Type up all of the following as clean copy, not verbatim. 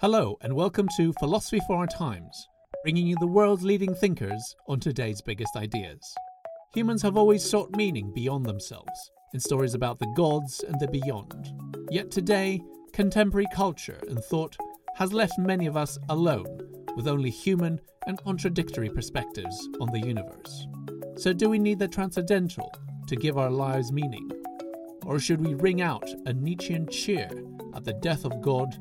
Hello, and welcome to Philosophy for Our Times, bringing you the world's leading thinkers on today's biggest ideas. Humans have always sought meaning beyond themselves, in stories about the gods and the beyond. Yet today, contemporary culture and thought has left many of us alone, with only human and contradictory perspectives on the universe. So do we need the transcendental to give our lives meaning? Or should we ring out a Nietzschean cheer at the death of God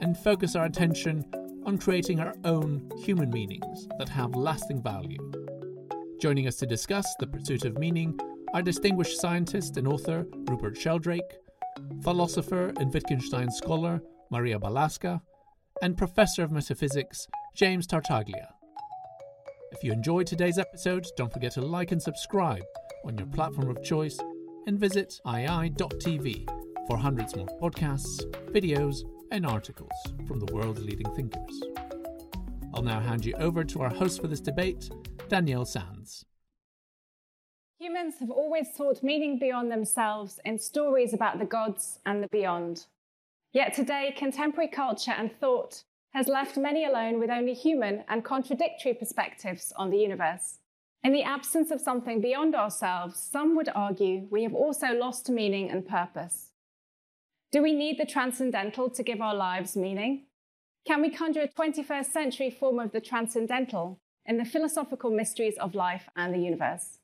and focus our attention on creating our own human meanings that have lasting value? Joining us to discuss the pursuit of meaning are distinguished scientist and author Rupert Sheldrake, philosopher and Wittgenstein scholar Maria Balaska, and professor of metaphysics James Tartaglia. If you enjoyed today's episode, don't forget to like and subscribe on your platform of choice, and visit iai.tv for hundreds more podcasts, videos, and articles from the world's leading thinkers. I'll now hand you over to our host for this debate, Danielle Sands. Humans have always sought meaning beyond themselves in stories about the gods and the beyond. Yet today, contemporary culture and thought has left many alone with only human and contradictory perspectives on the universe. In the absence of something beyond ourselves, some would argue we have also lost meaning and purpose. Do we need the transcendental to give our lives meaning? Can we conjure a 21st century form of the transcendental in the philosophical mysteries of life and the universe?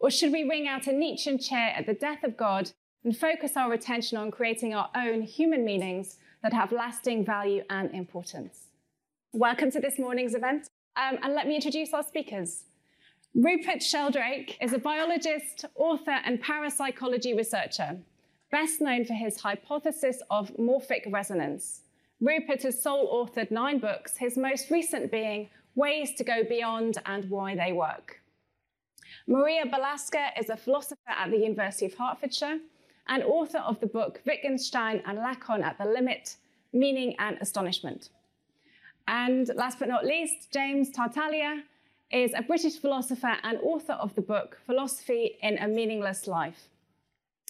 Or should we ring out a Nietzschean cheer at the death of God and focus our attention on creating our own human meanings that have lasting value and importance? Welcome to this morning's event, and let me introduce our speakers. Rupert Sheldrake is a biologist, author, and parapsychology researcher, best known for his hypothesis of morphic resonance. Rupert has sole-authored 9 books, his most recent being Ways to Go Beyond and Why They Work. Maria Balaska is a philosopher at the University of Hertfordshire and author of the book Wittgenstein and Lacan at the Limit, Meaning and Astonishment. And last but not least, James Tartaglia is a British philosopher and author of the book Philosophy in a Meaningless Life.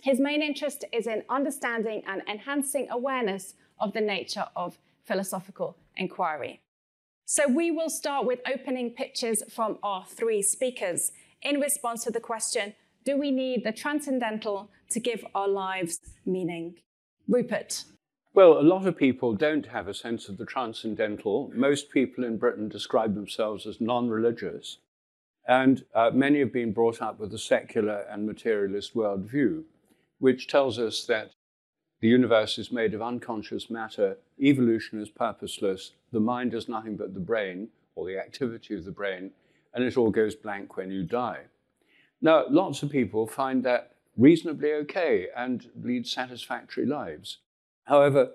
His main interest is in understanding and enhancing awareness of the nature of philosophical inquiry. So we will start with opening pitches from our 3 speakers in response to the question, do we need the transcendental to give our lives meaning? Rupert. Well, a lot of people don't have a sense of the transcendental. Most people in Britain describe themselves as non-religious, and many have been brought up with a secular and materialist worldview, which tells us that the universe is made of unconscious matter, evolution is purposeless, the mind is nothing but the brain, or the activity of the brain, and it all goes blank when you die. Now, lots of people find that reasonably okay and lead satisfactory lives. However,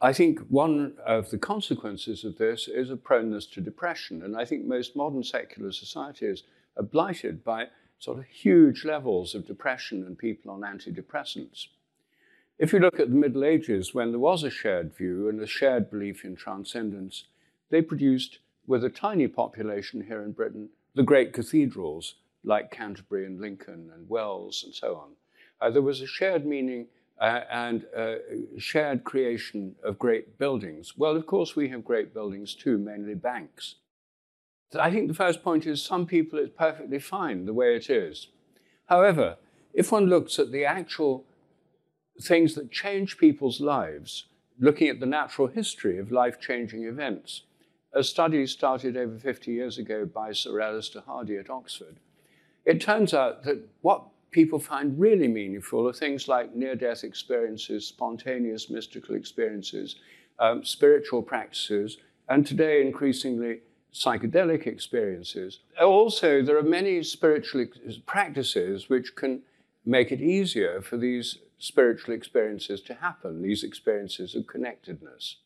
I think one of the consequences of this is a proneness to depression, and I think most modern secular societies are blighted by sort of huge levels of depression and people on antidepressants. If you look at the Middle Ages, when there was a shared view and a shared belief in transcendence, they produced, with a tiny population here in Britain, the great cathedrals like Canterbury and Lincoln and Wells and so on. There was a shared meaning and shared creation of great buildings. Well, of course, we have great buildings too, mainly banks. I think the first point is some people it's perfectly fine the way it is. However, if one looks at the actual things that change people's lives, looking at the natural history of life-changing events, a study started over 50 years ago by Sir Alistair Hardy at Oxford. It turns out that what people find really meaningful are things like near-death experiences, spontaneous mystical experiences, spiritual practices, and today increasingly psychedelic experiences. Also, there are many spiritual practices which can make it easier for these spiritual experiences to happen, these experiences of connectedness.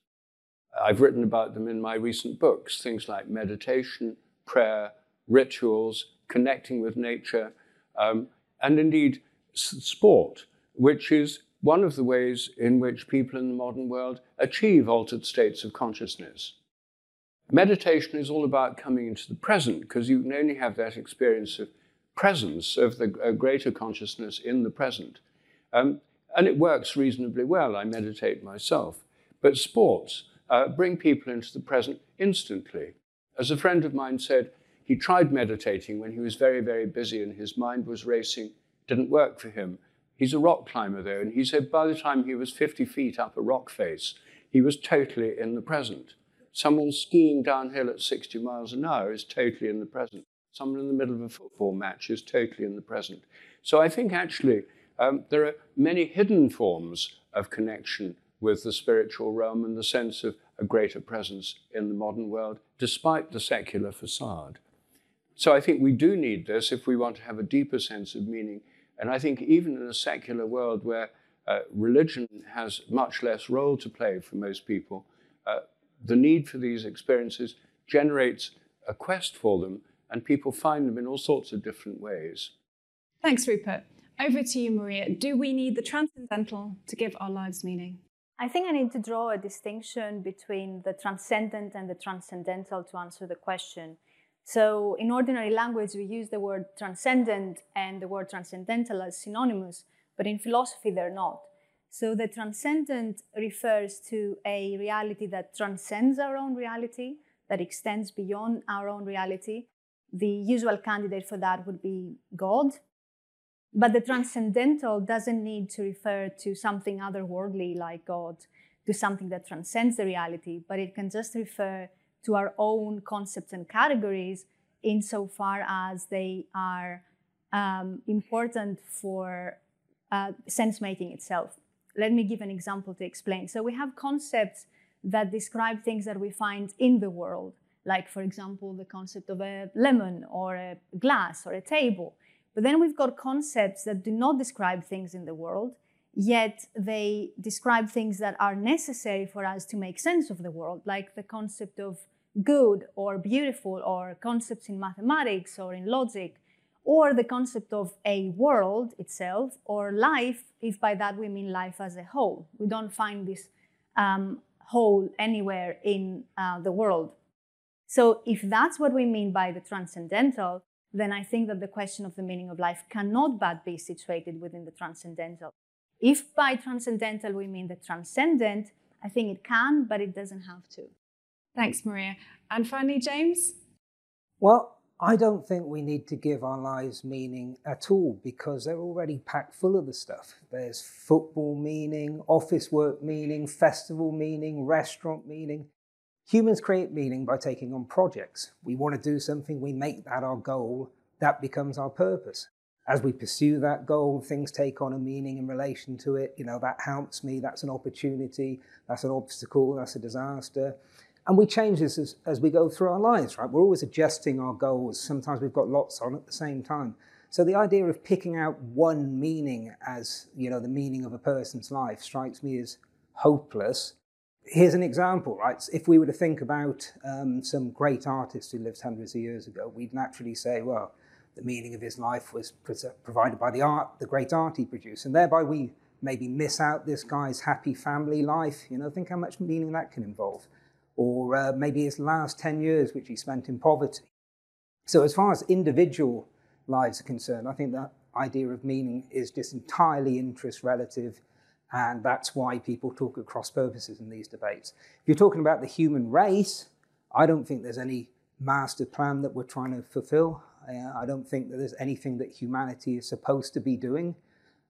I've written about them in my recent books, things like meditation, prayer, rituals, connecting with nature, and indeed sport, which is one of the ways in which people in the modern world achieve altered states of consciousness. Meditation is all about coming into the present, because you can only have that experience of presence, of the greater consciousness in the present. And it works reasonably well. I meditate myself. But sports bring people into the present instantly. As a friend of mine said, he tried meditating when he was very, very busy and his mind was racing. Didn't work for him. He's a rock climber, though, and he said by the time he was 50 feet up a rock face, he was totally in the present. Someone skiing downhill at 60 miles an hour is totally in the present. Someone in the middle of a football match is totally in the present. So I think actually there are many hidden forms of connection with the spiritual realm and the sense of a greater presence in the modern world, despite the secular facade. So I think we do need this if we want to have a deeper sense of meaning. And I think even in a secular world where religion has much less role to play for most people, the need for these experiences generates a quest for them, and people find them in all sorts of different ways. Thanks, Rupert. Over to you, Maria. Do we need the transcendental to give our lives meaning? I think I need to draw a distinction between the transcendent and the transcendental to answer the question. So in ordinary language, we use the word transcendent and the word transcendental as synonymous, but in philosophy, they're not. So the transcendent refers to a reality that transcends our own reality, that extends beyond our own reality. The usual candidate for that would be God. But the transcendental doesn't need to refer to something otherworldly like God, to something that transcends the reality, but it can just refer to our own concepts and categories insofar as they are important for sense-making itself. Let me give an example to explain. So we have concepts that describe things that we find in the world, like, for example, the concept of a lemon or a glass or a table. But then we've got concepts that do not describe things in the world, yet they describe things that are necessary for us to make sense of the world, like the concept of good or beautiful or concepts in mathematics or in logic, or the concept of a world itself, or life, if by that we mean life as a whole. We don't find this whole anywhere in the world. So if that's what we mean by the transcendental, then I think that the question of the meaning of life cannot but be situated within the transcendental. If by transcendental we mean the transcendent, I think it can, but it doesn't have to. Thanks, Maria. And finally, James? Well, I don't think we need to give our lives meaning at all, because they're already packed full of the stuff. There's football meaning, office work meaning, festival meaning, restaurant meaning. Humans create meaning by taking on projects. We want to do something, we make that our goal, that becomes our purpose. As we pursue that goal, things take on a meaning in relation to it. You know, that helps me, that's an opportunity, that's an obstacle, that's a disaster. And we change this as we go through our lives, right? We're always adjusting our goals. Sometimes we've got lots on at the same time. So the idea of picking out one meaning as, you know, the meaning of a person's life strikes me as hopeless. Here's an example, right? If we were to think about some great artist who lived hundreds of years ago, we'd naturally say, well, the meaning of his life was provided by the art, the great art he produced. And thereby we maybe miss out this guy's happy family life. You know, think how much meaning that can involve. Or maybe his last 10 years, which he spent in poverty. So as far as individual lives are concerned, I think that idea of meaning is just entirely interest relative, and that's why people talk at cross purposes in these debates. If you're talking about the human race, I don't think there's any master plan that we're trying to fulfill. I don't think that there's anything that humanity is supposed to be doing.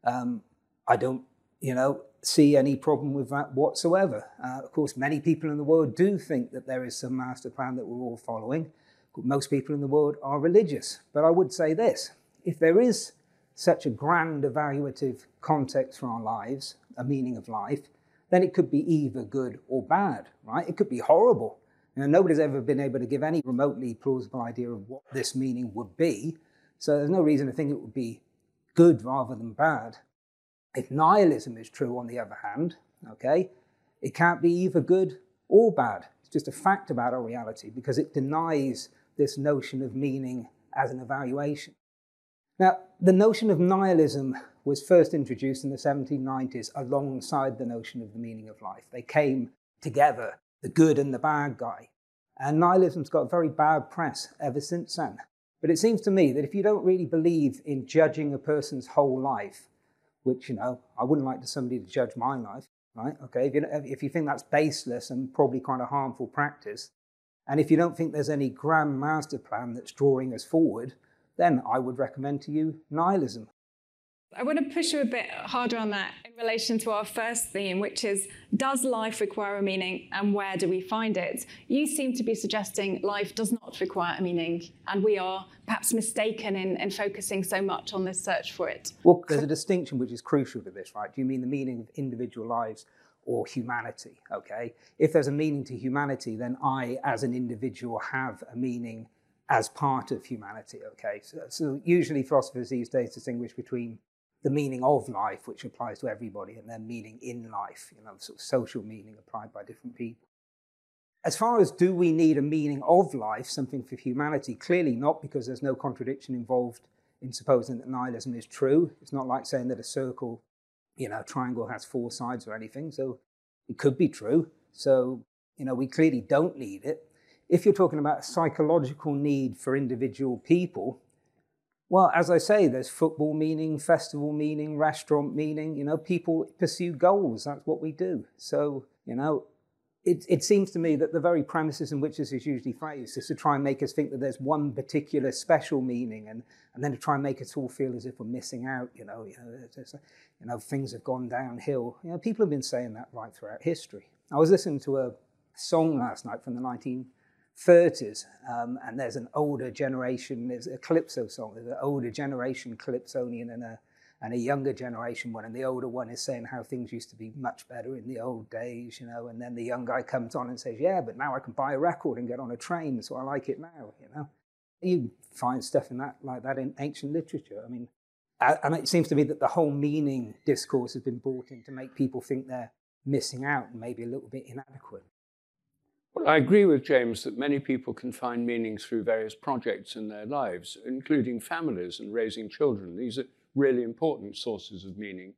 I don't you know, see any problem with that whatsoever. Of course, many people in the world do think that there is some master plan that we're all following. Most people in the world are religious. But I would say this, if there is such a grand evaluative context for our lives, a meaning of life, then it could be either good or bad, right? It could be horrible. You know, nobody's ever been able to give any remotely plausible idea of what this meaning would be. So there's no reason to think it would be good rather than bad. If nihilism is true, on the other hand, okay, it can't be either good or bad. It's just a fact about our reality because it denies this notion of meaning as an evaluation. Now, the notion of nihilism was first introduced in the 1790s alongside the notion of the meaning of life. They came together, the good and the bad guy. And nihilism's got a very bad press ever since then. But it seems to me that if you don't really believe in judging a person's whole life, which, you know, I wouldn't like somebody to judge my life, right? Okay, if you think that's baseless and probably kind of harmful practice, and if you don't think there's any grand master plan that's drawing us forward, then I would recommend to you nihilism. I want to push you a bit harder on that in relation to our first theme, which is, does life require a meaning and where do we find it? You seem to be suggesting life does not require a meaning and we are perhaps mistaken in focusing so much on this search for it. Well, there's a distinction which is crucial to this, right? Do you mean the meaning of individual lives or humanity, okay? If there's a meaning to humanity, then I, as an individual, have a meaning as part of humanity, okay? So usually philosophers these days distinguish between the meaning of life, which applies to everybody, and then meaning in life, you know, sort of social meaning applied by different people. As far as do we need a meaning of life, something for humanity, clearly not, because there's no contradiction involved in supposing that nihilism is true. It's not like saying that a circle, you know, triangle has four sides or anything, so it could be true. So, you know, we clearly don't need it. If you're talking about a psychological need for individual people, well, as I say, there's football meaning, festival meaning, restaurant meaning, you know, people pursue goals, that's what we do. So, you know, it seems to me that the very premises in which this is usually phrased is to try and make us think that there's one particular special meaning and then to try and make us all feel as if we're missing out, you know, things have gone downhill. You know, people have been saying that right throughout history. I was listening to a song last night from the 1930s, and there's an older generation, there's a calypso song, there's an older generation calypsonian and a younger generation one, and the older one is saying how things used to be much better in the old days, you know, and then the young guy comes on and says, yeah, but now I can buy a record and get on a train, so I like it now, you know. You find stuff in that, like that in ancient literature, I mean, and it seems to me that the whole meaning discourse has been brought in to make people think they're missing out and maybe a little bit inadequate. Well, I agree with James that many people can find meaning through various projects in their lives, including families and raising children. These are really important sources of meaning.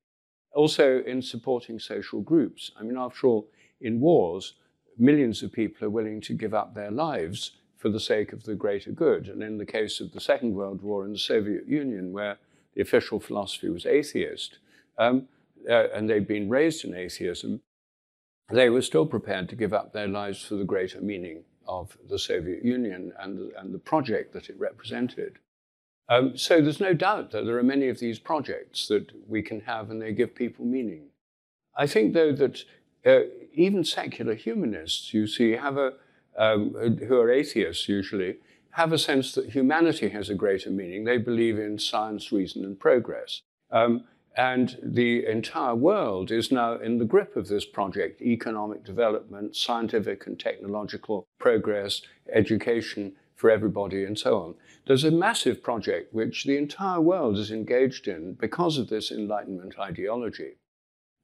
Also in supporting social groups. I mean, after all, in wars, millions of people are willing to give up their lives for the sake of the greater good. And in the case of the Second World War in the Soviet Union, where the official philosophy was atheist, and they'd been raised in atheism, they were still prepared to give up their lives for the greater meaning of the Soviet Union and the project that it represented. So there's no doubt that there are many of these projects that we can have and they give people meaning. I think, though, that even secular humanists, you see, have who are atheists usually, have a sense that humanity has a greater meaning. They believe in science, reason, and progress. And the entire world is now in the grip of this project, economic development, scientific and technological progress, education for everybody and so on. There's a massive project which the entire world is engaged in because of this Enlightenment ideology.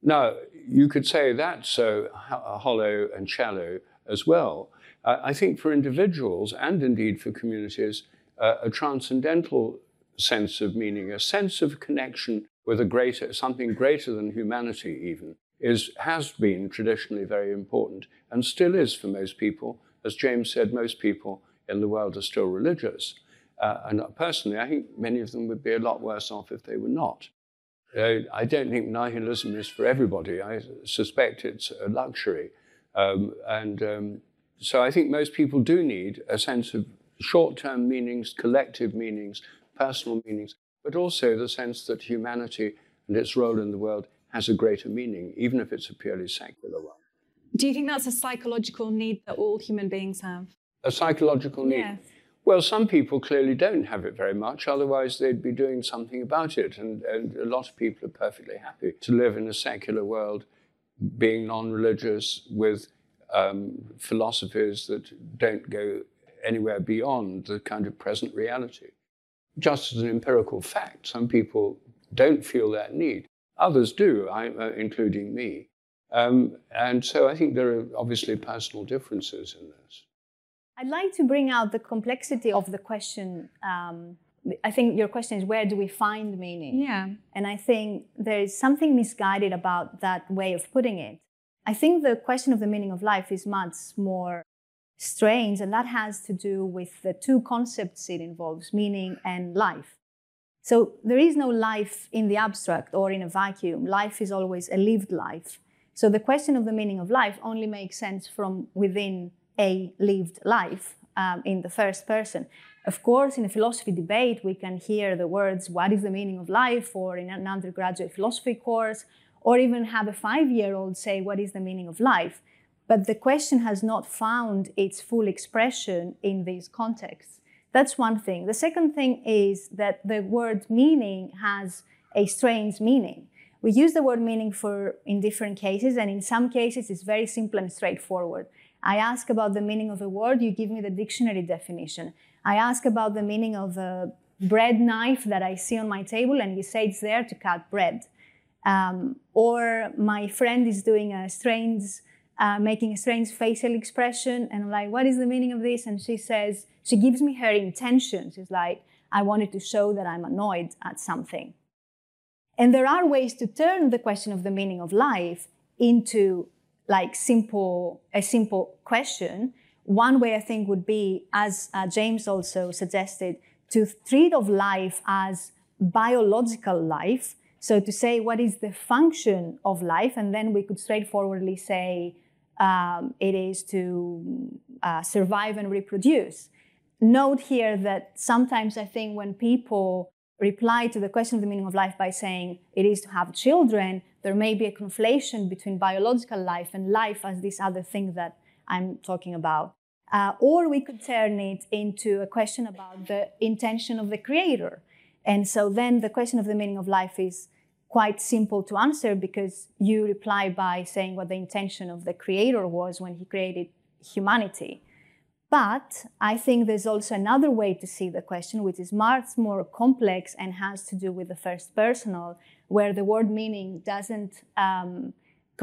Now, you could say that's so hollow and shallow as well. I think for individuals and indeed for communities, a transcendental sense of meaning, a sense of connection with a greater, something greater than humanity even, has been traditionally very important and still is for most people. As James said, most people in the world are still religious. And personally, I think many of them would be a lot worse off if they were not. I don't think nihilism is for everybody. I suspect it's a luxury. So I think most people do need a sense of short-term meanings, collective meanings, personal meanings, but also the sense that humanity and its role in the world has a greater meaning, even if it's a purely secular one. Do you think that's a psychological need that all human beings have? A psychological need? Yes. Well, some people clearly don't have it very much, otherwise they'd be doing something about it. And a lot of people are perfectly happy to live in a secular world, being non-religious, with philosophies that don't go anywhere beyond the kind of present reality. Just as an empirical fact, some people don't feel that need. Others do, including me. And so I think there are obviously personal differences in this. I'd like to bring out the complexity of the question. I think your question is, where do we find meaning? Yeah. And I think there is something misguided about that way of putting it. I think the question of the meaning of life is much more strange, and that has to do with the two concepts it involves, meaning and life. So there is no life in the abstract or in a vacuum. Life is always a lived life. So the question of the meaning of life only makes sense from within a lived life in the first person. Of course, in a philosophy debate, we can hear the words, what is the meaning of life? Or in an undergraduate philosophy course, or even have a 5-year-old say, what is the meaning of life? But the question has not found its full expression in these contexts. That's one thing. The second thing is that the word meaning has a strange meaning. We use the word meaning in different cases, and in some cases it's very simple and straightforward. I ask about the meaning of a word, you give me the dictionary definition. I ask about the meaning of a bread knife that I see on my table, and you say it's there to cut bread. Or my friend is doing a strange making a strange facial expression, and I'm like, what is the meaning of this? And she says, she gives me her intention. She's like, I wanted to show that I'm annoyed at something. And there are ways to turn the question of the meaning of life into like a simple question. One way I think would be, as James also suggested, to treat of life as biological life. So to say, what is the function of life? And then we could straightforwardly say, it is to survive and reproduce. Note here that sometimes I think when people reply to the question of the meaning of life by saying it is to have children, there may be a conflation between biological life and life as this other thing that I'm talking about. Or we could turn it into a question about the intention of the creator. And so then the question of the meaning of life is quite simple to answer, because you reply by saying what the intention of the creator was when he created humanity. But I think there's also another way to see the question, which is much more complex and has to do with the first personal, where the word meaning doesn't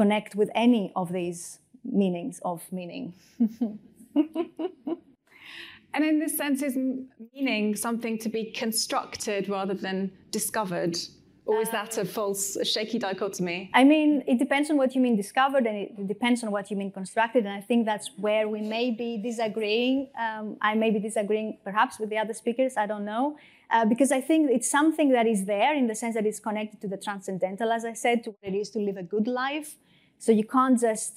connect with any of these meanings of meaning. And in this sense, is meaning something to be constructed rather than discovered? Or is that a shaky dichotomy? I mean, it depends on what you mean discovered, and it depends on what you mean constructed. And I think that's where we may be disagreeing. I may be disagreeing perhaps with the other speakers, I don't know. Because I think it's something that is there in the sense that it's connected to the transcendental, as I said, to what it is to live a good life. So you can't just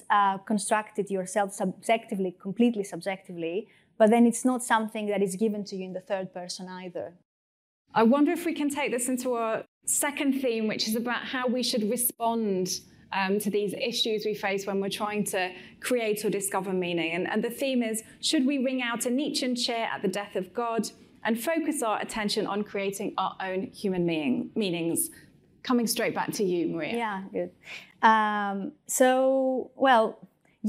construct it yourself subjectively, completely subjectively. But then it's not something that is given to you in the third person either. I wonder if we can take this into our second theme, which is about how we should respond to these issues we face when we're trying to create or discover meaning. And the theme is, should we ring out a Nietzschean cheer at the death of God and focus our attention on creating our own human meanings? Coming straight back to you, Maria. Yeah, good. Well,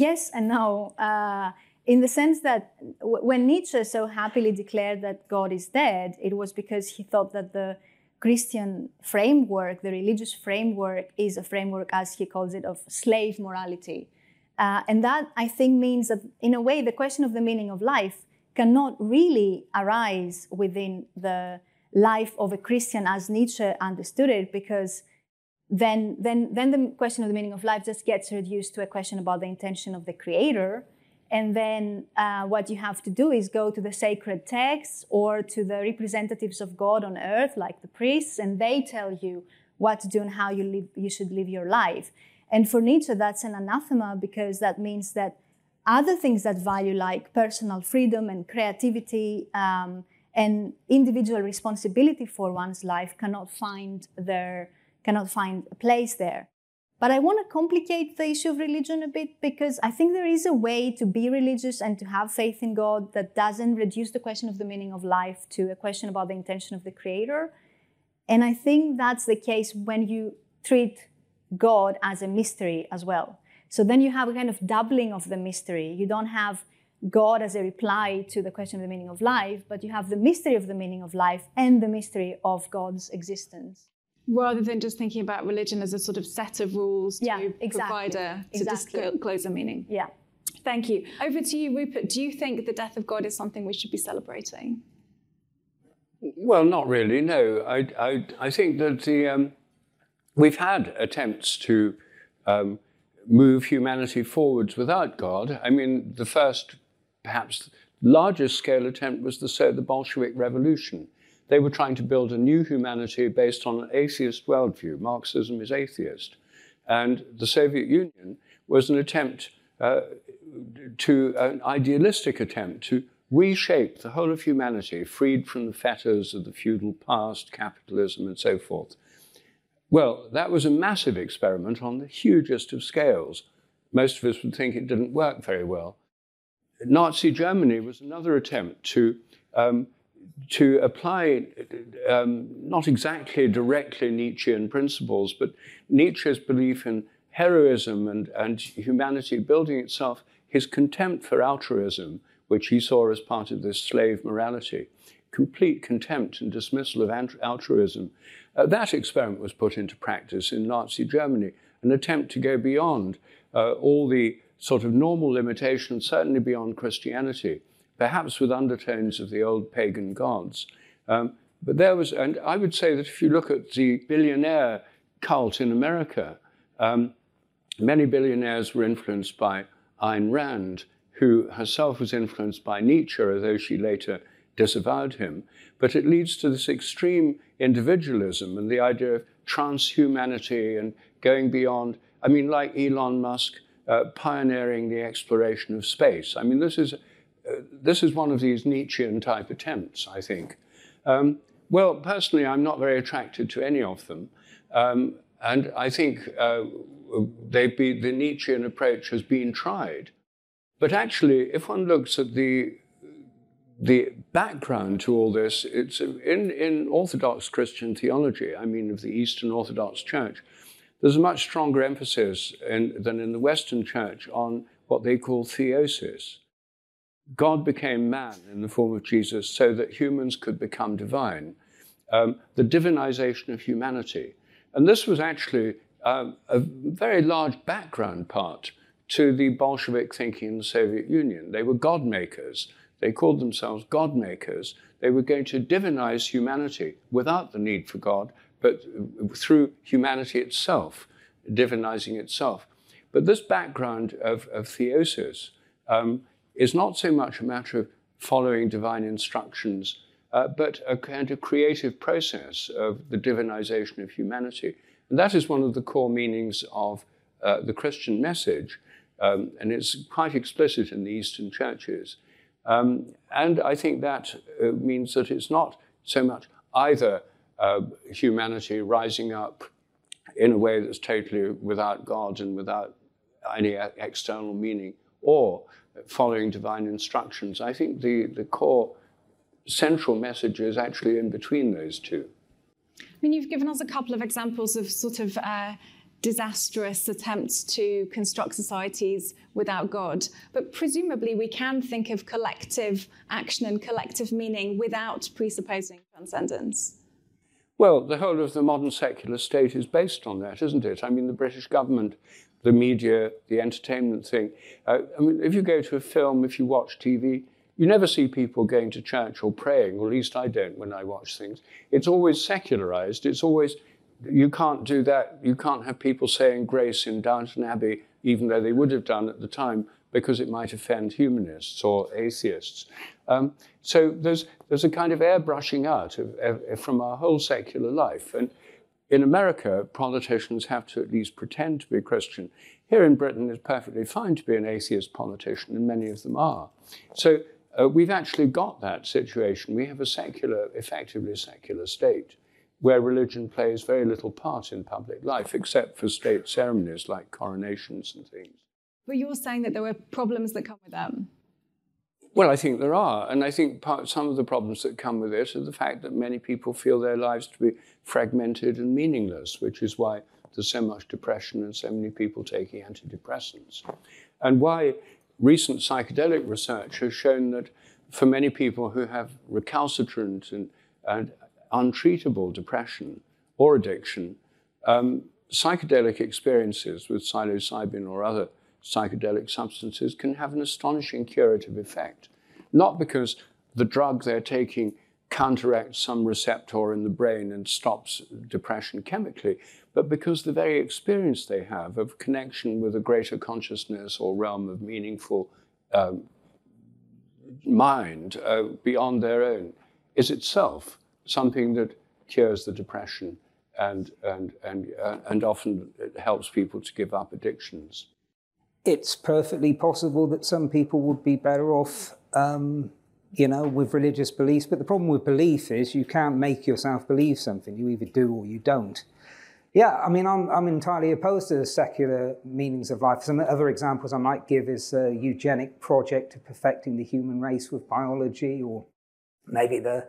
yes and no. In the sense that when Nietzsche so happily declared that God is dead, it was because he thought that the Christian framework, the religious framework, is a framework, as he calls it, of slave morality. And that, I think, means that, in a way, the question of the meaning of life cannot really arise within the life of a Christian as Nietzsche understood it, because then the question of the meaning of life just gets reduced to a question about the intention of the creator. And then what you have to do is go to the sacred texts or to the representatives of God on earth, like the priests, and they tell you what to do and how you should live your life. And for Nietzsche, that's an anathema, because that means that other things that value, like personal freedom and creativity and individual responsibility for one's life, cannot find a place there. But I want to complicate the issue of religion a bit, because I think there is a way to be religious and to have faith in God that doesn't reduce the question of the meaning of life to a question about the intention of the Creator. And I think that's the case when you treat God as a mystery as well. So then you have a kind of doubling of the mystery. You don't have God as a reply to the question of the meaning of life, but you have the mystery of the meaning of life and the mystery of God's existence. Rather than just thinking about religion as a sort of set of rules to provide to disclose a meaning. Yeah. Thank you. Over to you, Rupert. Do you think the death of God is something we should be celebrating? Well, not really, no. I think that we've had attempts to move humanity forwards without God. I mean, the first, perhaps, largest scale attempt was the Bolshevik Revolution. They were trying to build a new humanity based on an atheist worldview. Marxism is atheist. And the Soviet Union was an attempt an idealistic attempt to reshape the whole of humanity, freed from the fetters of the feudal past, capitalism, and so forth. Well, that was a massive experiment on the hugest of scales. Most of us would think it didn't work very well. Nazi Germany was another attempt to apply not exactly directly Nietzschean principles, but Nietzsche's belief in heroism and humanity building itself, his contempt for altruism, which he saw as part of this slave morality, complete contempt and dismissal of altruism. That experiment was put into practice in Nazi Germany, an attempt to go beyond all the sort of normal limitations, certainly beyond Christianity, perhaps with undertones of the old pagan gods. But there was, and I would say that if you look at the billionaire cult in America, many billionaires were influenced by Ayn Rand, who herself was influenced by Nietzsche, although she later disavowed him. But it leads to this extreme individualism and the idea of transhumanity and going beyond, I mean, like Elon Musk pioneering the exploration of space. I mean, this is one of these Nietzschean type attempts, I think. Well, personally, I'm not very attracted to any of them. And I think the Nietzschean approach has been tried. But actually, if one looks at the background to all this, it's in Orthodox Christian theology, I mean of the Eastern Orthodox Church, there's a much stronger emphasis than in the Western Church on what they call theosis. God became man in the form of Jesus so that humans could become divine, the divinization of humanity. And this was actually a very large background part to the Bolshevik thinking in the Soviet Union. They were God makers. They called themselves God makers. They were going to divinize humanity without the need for God, but through humanity itself, divinizing itself. But this background of theosis is not so much a matter of following divine instructions, but a kind of creative process of the divinization of humanity. And that is one of the core meanings of the Christian message, and it's quite explicit in the Eastern churches. And I think that means that it's not so much either humanity rising up in a way that's totally without God and without any external meaning, or following divine instructions. I think the core central message is actually in between those two. I mean, you've given us a couple of examples of sort of disastrous attempts to construct societies without God, but presumably we can think of collective action and collective meaning without presupposing transcendence. Well, the whole of the modern secular state is based on that, isn't it? I mean, the British government, the media, the entertainment thing. I mean, if you go to a film, if you watch TV, you never see people going to church or praying, or at least I don't when I watch things. It's always secularized. It's always, you can't do that. You can't have people saying grace in Downton Abbey, even though they would have done at the time, because it might offend humanists or atheists. So there's a kind of airbrushing out from our whole secular life. And in America, politicians have to at least pretend to be Christian. Here in Britain, it's perfectly fine to be an atheist politician, and many of them are. So we've actually got that situation. We have a secular, effectively secular state. where religion plays very little part in public life, except for state ceremonies like coronations and things. But you're saying that there were problems that come with that. Well, I think there are, and I think some of the problems that come with it are the fact that many people feel their lives to be fragmented and meaningless, which is why there's so much depression and so many people taking antidepressants. And why recent psychedelic research has shown that for many people who have recalcitrant and untreatable depression or addiction, psychedelic experiences with psilocybin or other psychedelic substances can have an astonishing curative effect, not because the drug they're taking counteracts some receptor in the brain and stops depression chemically, but because the very experience they have of connection with a greater consciousness or realm of meaningful mind beyond their own is itself something that cures the depression and often helps people to give up addictions. It's perfectly possible that some people would be better off, you know, with religious beliefs. But the problem with belief is you can't make yourself believe something. You either do or you don't. Yeah, I mean, I'm entirely opposed to the secular meanings of life. Some other examples I might give is the eugenic project of perfecting the human race with biology, or maybe the,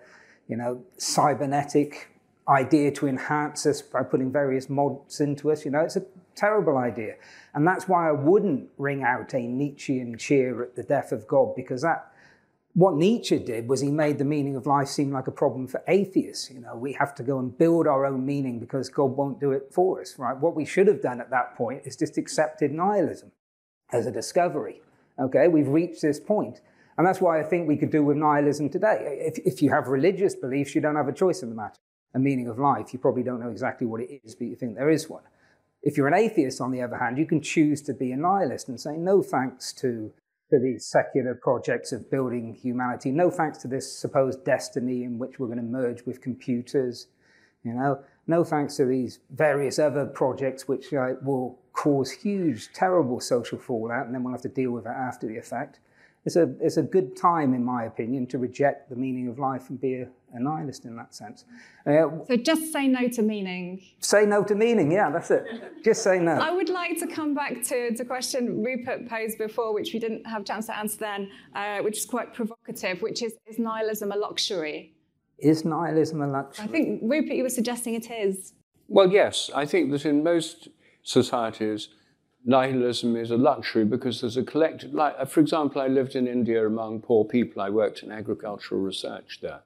you know, cybernetic idea to enhance us by putting various mods into us. You know, it's a terrible idea. And that's why I wouldn't ring out a Nietzschean cheer at the death of God, because that, what Nietzsche did was he made the meaning of life seem like a problem for atheists. You know, we have to go and build our own meaning because God won't do it for us, right? What we should have done at that point is just accepted nihilism as a discovery. Okay, we've reached this point. And that's why I think we could do with nihilism today. If you have religious beliefs, you don't have a choice in the matter. A meaning of life, you probably don't know exactly what it is, but you think there is one. If you're an atheist, on the other hand, you can choose to be a nihilist and say no thanks to these secular projects of building humanity, no thanks to this supposed destiny in which we're going to merge with computers, you know, no thanks to these various other projects which will cause huge, terrible social fallout, and then we'll have to deal with it after the effect. It's a good time, in my opinion, to reject the meaning of life and be a nihilist in that sense. So just say no to meaning. Say no to meaning, yeah, that's it. Just say no. I would like to come back to the question Rupert posed before, which we didn't have a chance to answer then, which is quite provocative, which is nihilism a luxury? Is nihilism a luxury? I think, Rupert, you were suggesting it is. Well, yes. I think that in most societies, nihilism is a luxury because there's a collective... Like, for example, I lived in India among poor people. I worked in agricultural research there.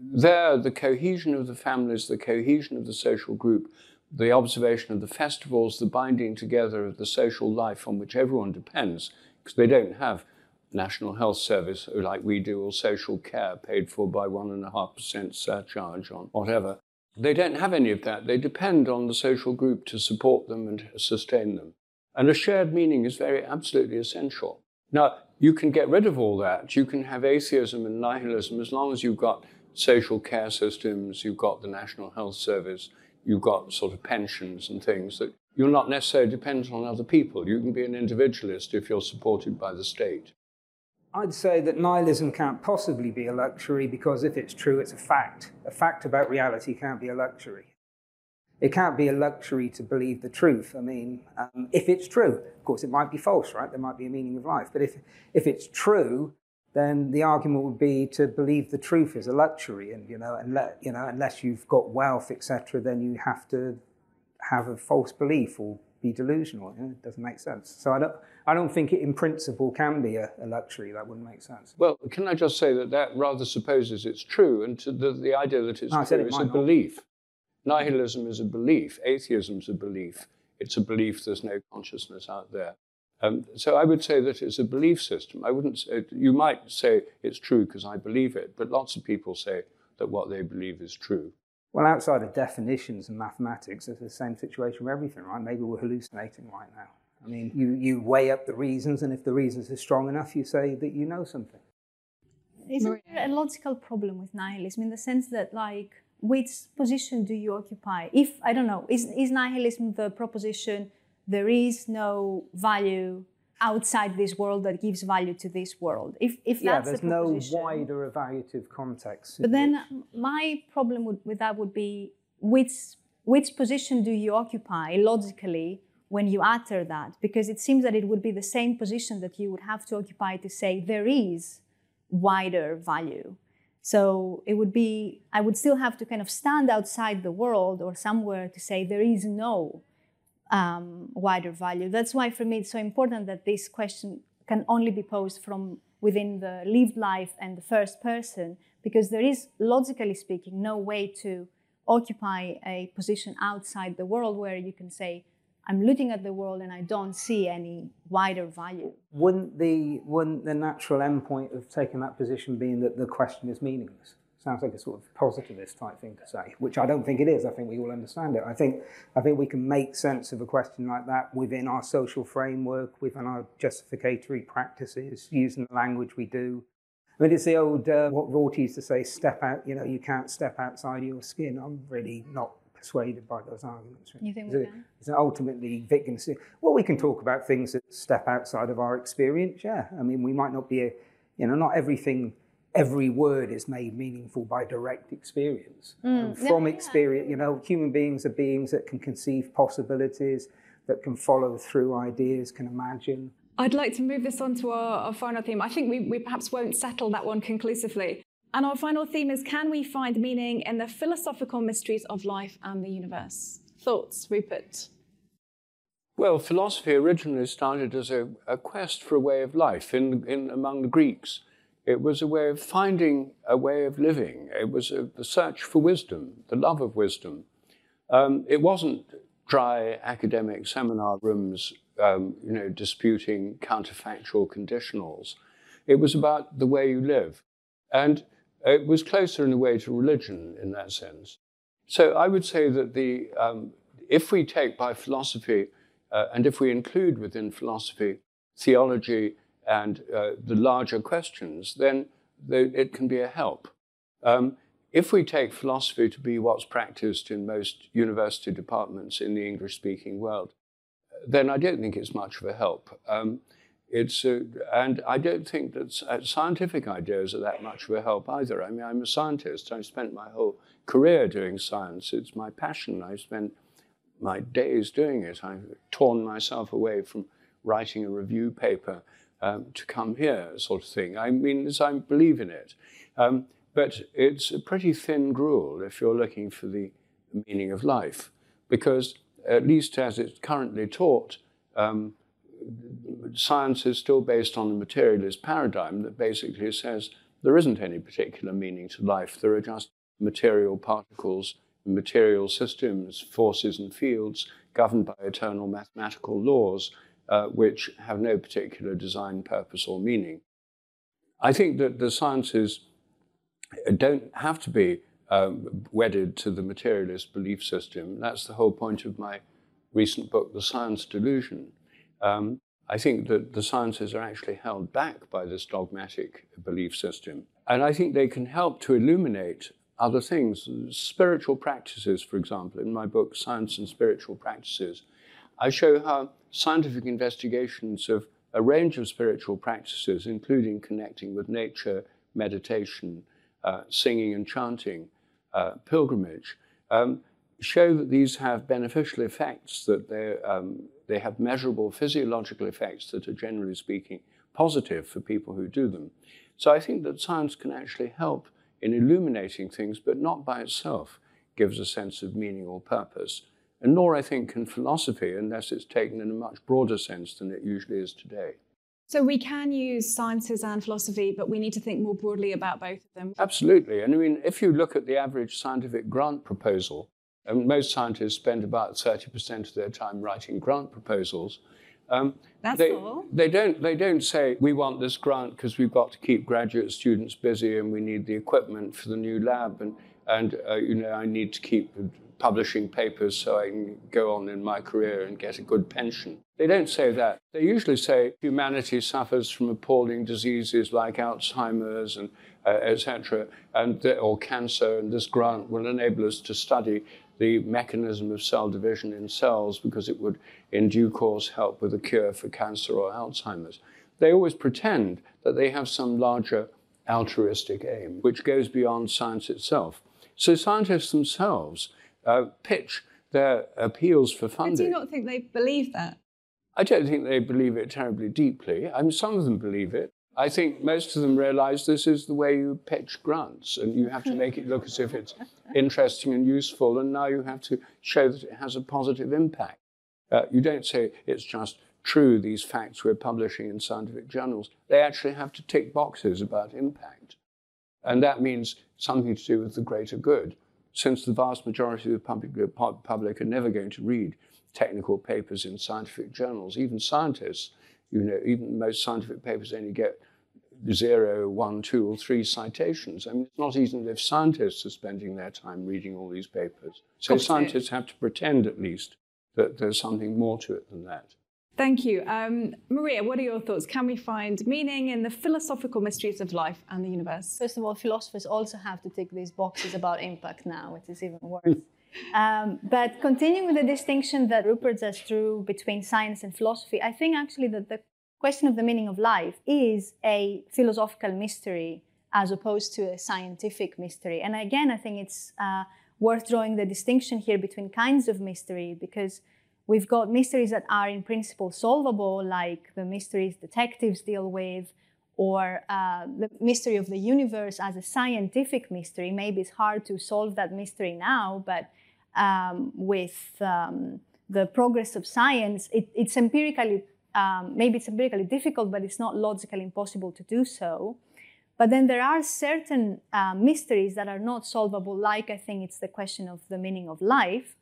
There, the cohesion of the families, the cohesion of the social group, the observation of the festivals, the binding together of the social life on which everyone depends, because they don't have National Health Service like we do, or social care paid for by 1.5% surcharge on whatever. They don't have any of that. They depend on the social group to support them and sustain them. And a shared meaning is very absolutely essential. Now, you can get rid of all that. You can have atheism and nihilism as long as you've got social care systems, you've got the National Health Service, you've got sort of pensions and things that you're not necessarily dependent on other people. You can be an individualist if you're supported by the state. I'd say that nihilism can't possibly be a luxury because if it's true, it's a fact. A fact about reality can't be a luxury. It can't be a luxury to believe the truth. I mean, if it's true, of course, it might be false, right? There might be a meaning of life. But if it's true, then the argument would be to believe the truth is a luxury. And, you know, unless you've got wealth, etc., then you have to have a false belief or be delusional. You know, it doesn't make sense. So I don't think it in principle can be a luxury. That wouldn't make sense. Well, can I just say that rather supposes it's true, and to the idea that it's true is a belief. Nihilism is a belief. Atheism is a belief. It's a belief there's no consciousness out there. So I would say that it's a belief system. I wouldn't say, you might say it's true because I believe it, but lots of people say that what they believe is true. Well, outside of definitions and mathematics, it's the same situation with everything, right? Maybe we're hallucinating right now. I mean, you weigh up the reasons, and if the reasons are strong enough, you say that you know something. Isn't there a logical problem with nihilism in the sense that, like, which position do you occupy? If, I don't know, is nihilism the proposition there is no value outside this world that gives value to this world? If that's the proposition... Yeah, there's no wider evaluative context. But then my problem with that would be which position do you occupy logically when you utter that? Because it seems that it would be the same position that you would have to occupy to say there is wider value. So it would be, I would still have to kind of stand outside the world or somewhere to say there is no wider value. That's why for me it's so important that this question can only be posed from within the lived life and the first person, because there is, logically speaking, no way to occupy a position outside the world where you can say, I'm looking at the world and I don't see any wider value. Wouldn't the natural endpoint of taking that position being that the question is meaningless? Sounds like a sort of positivist type thing to say, which I don't think it is. I think we all understand it. I think we can make sense of a question like that within our social framework, within our justificatory practices, using the language we do. I mean, it's the old, what Rorty used to say, step out, you know, you can't step outside your skin. I'm really not persuaded by those arguments. You think we can? It's ultimately Wittgenstein. Well, we can talk about things that step outside of our experience, yeah. I mean, we might not be, you know, not everything... Every word is made meaningful by direct experience. And from experience, you know, human beings are beings that can conceive possibilities, that can follow through ideas, can imagine. I'd like to move this on to our final theme. I think we perhaps won't settle that one conclusively. And our final theme is, can we find meaning in the philosophical mysteries of life and the universe? Thoughts, Rupert? Well, philosophy originally started as a quest for a way of life among the Greeks. It was a way of finding a way of living. It was the search for wisdom, the love of wisdom. It wasn't dry academic seminar rooms, you know, disputing counterfactual conditionals. It was about the way you live. And it was closer in a way to religion in that sense. So I would say that if we take by philosophy, and if we include within philosophy, theology, and the larger questions, then it can be a help. If we take philosophy to be what's practiced in most university departments in the English-speaking world, then I don't think it's much of a help. And I don't think that scientific ideas are that much of a help either. I mean, I'm a scientist. I've spent my whole career doing science. It's my passion. I've spent my days doing it. I've torn myself away from writing a review paper to come here, sort of thing. I mean, I believe in it. But it's a pretty thin gruel if you're looking for the meaning of life, because at least as it's currently taught, science is still based on the materialist paradigm that basically says there isn't any particular meaning to life. There are just material particles, material systems, forces and fields governed by eternal mathematical laws, which have no particular design, purpose, or meaning. I think that the sciences don't have to be wedded to the materialist belief system. That's the whole point of my recent book, The Science Delusion. I think that the sciences are actually held back by this dogmatic belief system. And I think they can help to illuminate other things. Spiritual practices, for example, in my book, Science and Spiritual Practices, I show how scientific investigations of a range of spiritual practices, including connecting with nature, meditation, singing and chanting, pilgrimage, show that these have beneficial effects, that they have measurable physiological effects that are, generally speaking, positive for people who do them. So I think that science can actually help in illuminating things, but not by itself gives a sense of meaning or purpose. And nor, I think, can philosophy, unless it's taken in a much broader sense than it usually is today. So we can use sciences and philosophy, but we need to think more broadly about both of them. Absolutely. And I mean, if you look at the average scientific grant proposal, and most scientists spend about 30% of their time writing grant proposals. That's all. They don't say, we want this grant because we've got to keep graduate students busy and we need the equipment for the new lab and you know, I need to keep publishing papers so I can go on in my career and get a good pension. They don't say that. They usually say humanity suffers from appalling diseases like Alzheimer's and etc. or cancer, and this grant will enable us to study the mechanism of cell division in cells because it would in due course help with a cure for cancer or Alzheimer's. They always pretend that they have some larger altruistic aim which goes beyond science itself. So scientists themselves pitch their appeals for funding. I do not think they believe that. I don't think they believe it terribly deeply. I mean, some of them believe it. I think most of them realise this is the way you pitch grants, and you have to make it look as if it's interesting and useful, and now you have to show that it has a positive impact. You don't say it's just true, these facts we're publishing in scientific journals. They actually have to tick boxes about impact. And that means something to do with the greater good, since the vast majority of the public are never going to read technical papers in scientific journals. Even scientists, you know, even most scientific papers only get 0, 1, 2, or 3 citations. I mean, it's not even if scientists are spending their time reading all these papers. So scientists have to pretend, at least, that there's something more to it than that. Thank you. Maria, what are your thoughts? Can we find meaning in the philosophical mysteries of life and the universe? First of all, philosophers also have to tick these boxes about impact now, which is even worse. But continuing with the distinction that Rupert just drew between science and philosophy, I think actually that the question of the meaning of life is a philosophical mystery as opposed to a scientific mystery. And again, I think it's worth drawing the distinction here between kinds of mystery, because we've got mysteries that are in principle solvable, like the mysteries detectives deal with, or the mystery of the universe as a scientific mystery. Maybe it's hard to solve that mystery now, but with the progress of science, it's empirically, maybe it's empirically difficult, but it's not logically impossible to do so. But then there are certain mysteries that are not solvable, like I think it's the question of the meaning of life.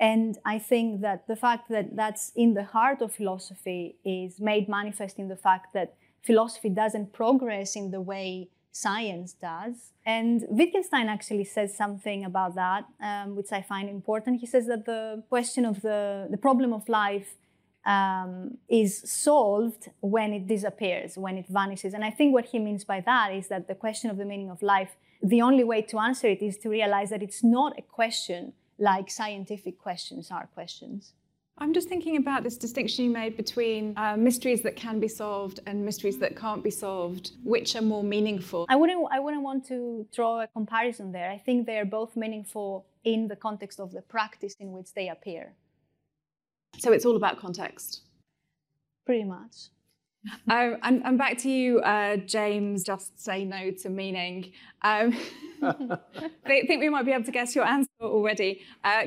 And I think that the fact that that's in the heart of philosophy is made manifest in the fact that philosophy doesn't progress in the way science does. And Wittgenstein actually says something about that, which I find important. He says that the question of the problem of life is solved when it disappears, when it vanishes. And I think what he means by that is that the question of the meaning of life, the only way to answer it is to realize that it's not a question like scientific questions are questions. I'm just thinking about this distinction you made between mysteries that can be solved and mysteries that can't be solved. Which are more meaningful? I wouldn't want to draw a comparison there. I think they are both meaningful in the context of the practice in which they appear. So it's all about context? Pretty much. And back to you, James, just say no to meaning. I think we might be able to guess your answer already.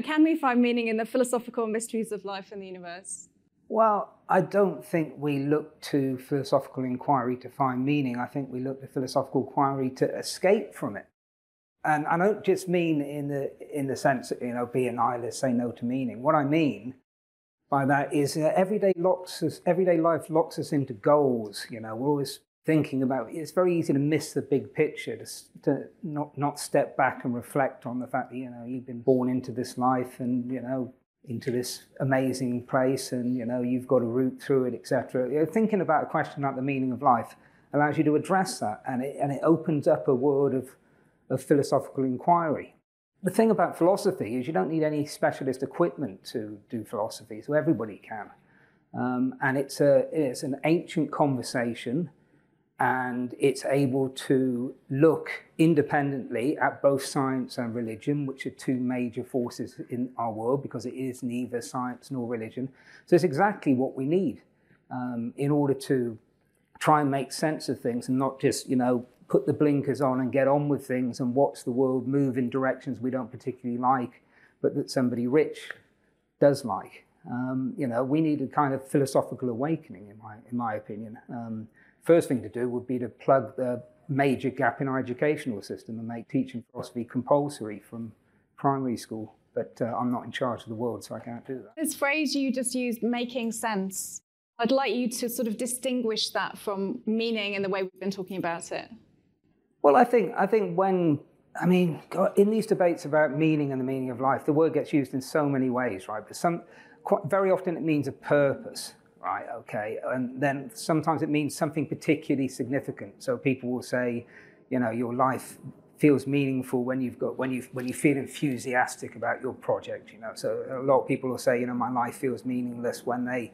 Can we find meaning in the philosophical mysteries of life and the universe? Well, I don't think we look to philosophical inquiry to find meaning. I think we look to philosophical inquiry to escape from it. And I don't just mean in the sense that, you know, be a nihilist, say no to meaning. What I mean by that is everyday life locks us into goals. You know, we're always thinking about it. It's very easy to miss the big picture, to not step back and reflect on the fact that, you know, you've been born into this life and, you know, into this amazing place and, you know, you've got a route through it, etc. You know, thinking about a question like the meaning of life allows you to address that, and it opens up a world of philosophical inquiry. The thing about philosophy is you don't need any specialist equipment to do philosophy, so everybody can. And it's an ancient conversation, and it's able to look independently at both science and religion, which are two major forces in our world, because it is neither science nor religion. So it's exactly what we need in order to try and make sense of things and not just, you know, put the blinkers on and get on with things and watch the world move in directions we don't particularly like, but that somebody rich does like. You know, we need a kind of philosophical awakening, in my opinion. First thing to do would be to plug the major gap in our educational system and make teaching philosophy compulsory from primary school. But I'm not in charge of the world, so I can't do that. This phrase you just used, making sense, I'd like you to sort of distinguish that from meaning in the way we've been talking about it. Well, I think in these debates about meaning and the meaning of life, the word gets used in so many ways, right? But very often it means a purpose, right? Okay, and then sometimes it means something particularly significant. So people will say, you know, your life feels meaningful when you feel enthusiastic about your project. You know, so a lot of people will say, you know, my life feels meaningless when they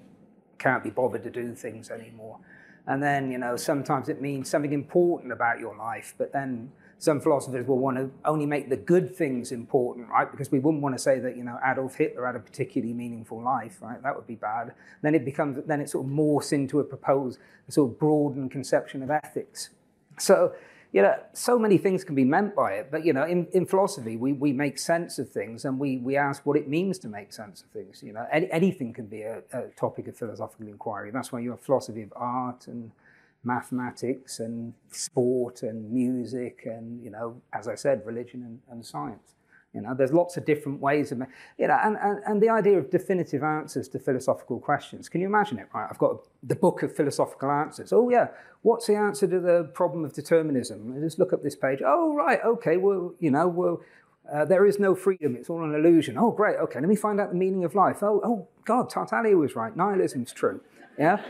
can't be bothered to do things anymore. And then, you know, sometimes it means something important about your life, but then some philosophers will want to only make the good things important, right? Because we wouldn't want to say that, you know, Adolf Hitler had a particularly meaningful life, right? That would be bad. Then it becomes, then it sort of morphs into a sort of broadened conception of ethics. So, you know, so many things can be meant by it, but, you know, in philosophy, we make sense of things, and we ask what it means to make sense of things. You know, anything can be a topic of philosophical inquiry. That's why you have philosophy of art and mathematics and sport and music and, you know, as I said, religion and science. You know, there's lots of different ways of, you know, and the idea of definitive answers to philosophical questions. Can you imagine it? Right, I've got the book of philosophical answers. Oh, yeah, what's the answer to the problem of determinism? I just look up this page. Oh, right, okay, well, you know, well, there is no freedom. It's all an illusion. Oh, great, okay, let me find out the meaning of life. Oh God, Tartaglia was right. Nihilism's true. Yeah.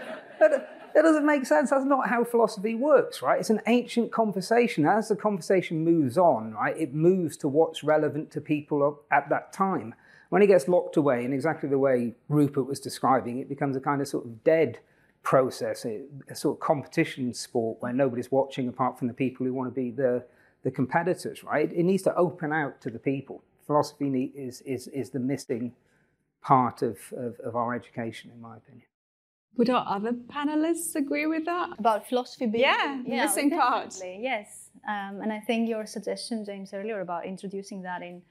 That doesn't make sense. That's not how philosophy works, right? It's an ancient conversation. As the conversation moves on, right, it moves to what's relevant to people at that time. When it gets locked away in exactly the way Rupert was describing, it becomes a kind of sort of dead process, a sort of competition sport where nobody's watching apart from the people who want to be the competitors, right? It needs to open out to the people. Philosophy is the missing part of our education, in my opinion. Would our other panelists agree with that? About philosophy being... Yeah, the missing part. Yes, and I think your suggestion, James, earlier about introducing that in,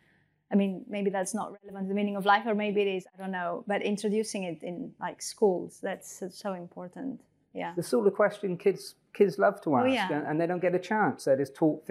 I mean, maybe that's not relevant, the meaning of life, or maybe it is, I don't know, but introducing it in, like, schools, that's so important, yeah. The sort of question kids love to ask, oh, yeah. And they don't get a chance. They're just taught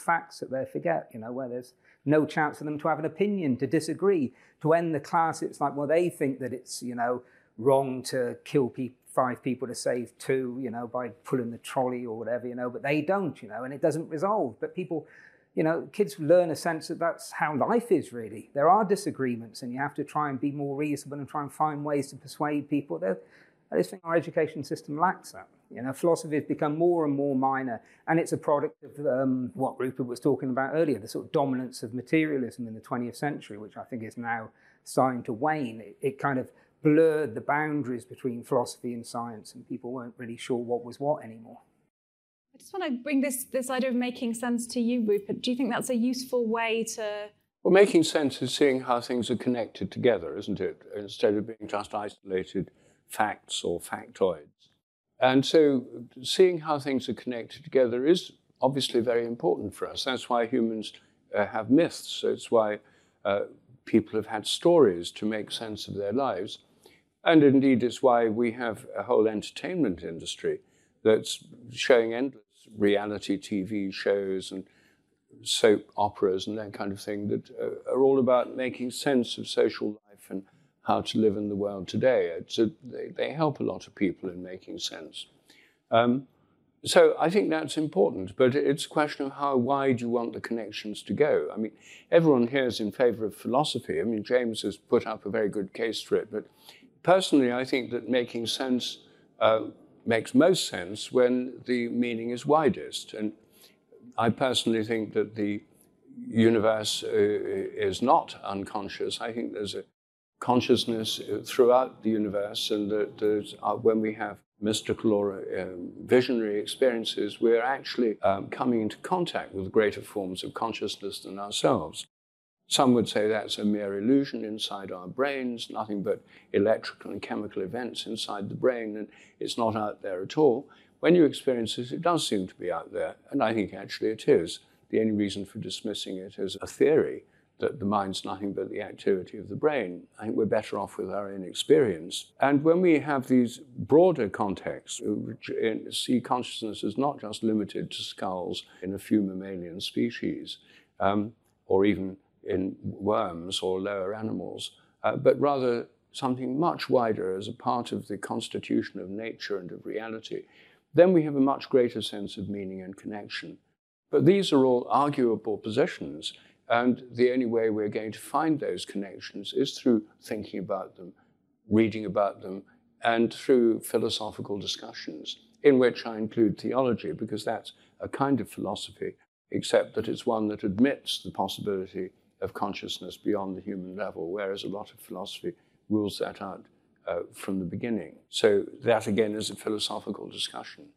facts that they forget, you know, where there's no chance for them to have an opinion, to disagree, to end the class. It's like, well, they think that it's, you know, wrong to kill 5 people to save 2, you know, by pulling the trolley or whatever, you know, but they don't, you know, and it doesn't resolve. But people, you know, kids learn a sense that that's how life is, really. There are disagreements, and you have to try and be more reasonable and try and find ways to persuade people. I just think our education system lacks that. You know, philosophy has become more and more minor, and it's a product of what Rupert was talking about earlier, the sort of dominance of materialism in the 20th century, which I think is now starting to wane. It kind of blurred the boundaries between philosophy and science, and people weren't really sure what was what anymore. I just want to bring this idea of making sense to you, Rupert. Do you think that's a useful way to... Well, making sense is seeing how things are connected together, isn't it? Instead of being just isolated facts or factoids. And so seeing how things are connected together is obviously very important for us. That's why humans have myths. It's why people have had stories to make sense of their lives. And indeed, it's why we have a whole entertainment industry that's showing endless reality TV shows and soap operas and that kind of thing that are all about making sense of social life and how to live in the world today. They help a lot of people in making sense. So I think that's important, but it's a question of how wide you want the connections to go. I mean, everyone here is in favour of philosophy. I mean, James has put up a very good case for it, but personally, I think that making sense makes most sense when the meaning is widest. And I personally think that the universe is not unconscious. I think there's a consciousness throughout the universe, and that when we have mystical or visionary experiences, we're actually coming into contact with greater forms of consciousness than ourselves. Some would say that's a mere illusion inside our brains, nothing but electrical and chemical events inside the brain, and it's not out there at all. When you experience it, it does seem to be out there, and I think actually it is. The only reason for dismissing it is a theory that the mind's nothing but the activity of the brain. I think we're better off with our own experience. And when we have these broader contexts, which see consciousness as not just limited to skulls in a few mammalian species, or even in worms or lower animals, but rather something much wider as a part of the constitution of nature and of reality, then we have a much greater sense of meaning and connection. But these are all arguable positions, and the only way we're going to find those connections is through thinking about them, reading about them, and through philosophical discussions, in which I include theology, because that's a kind of philosophy, except that it's one that admits the possibility of consciousness beyond the human level, whereas a lot of philosophy rules that out from the beginning. So that, again, is a philosophical discussion.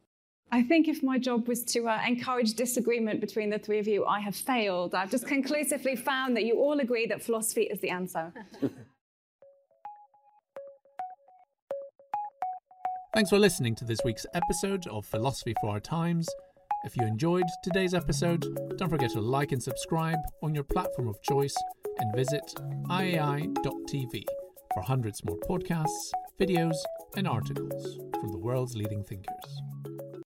I think if my job was to encourage disagreement between the three of you, I have failed. I've just conclusively found that you all agree that philosophy is the answer. Thanks for listening to this week's episode of Philosophy for Our Times. If you enjoyed today's episode, don't forget to like and subscribe on your platform of choice and visit iai.tv for hundreds more podcasts, videos, and articles from the world's leading thinkers.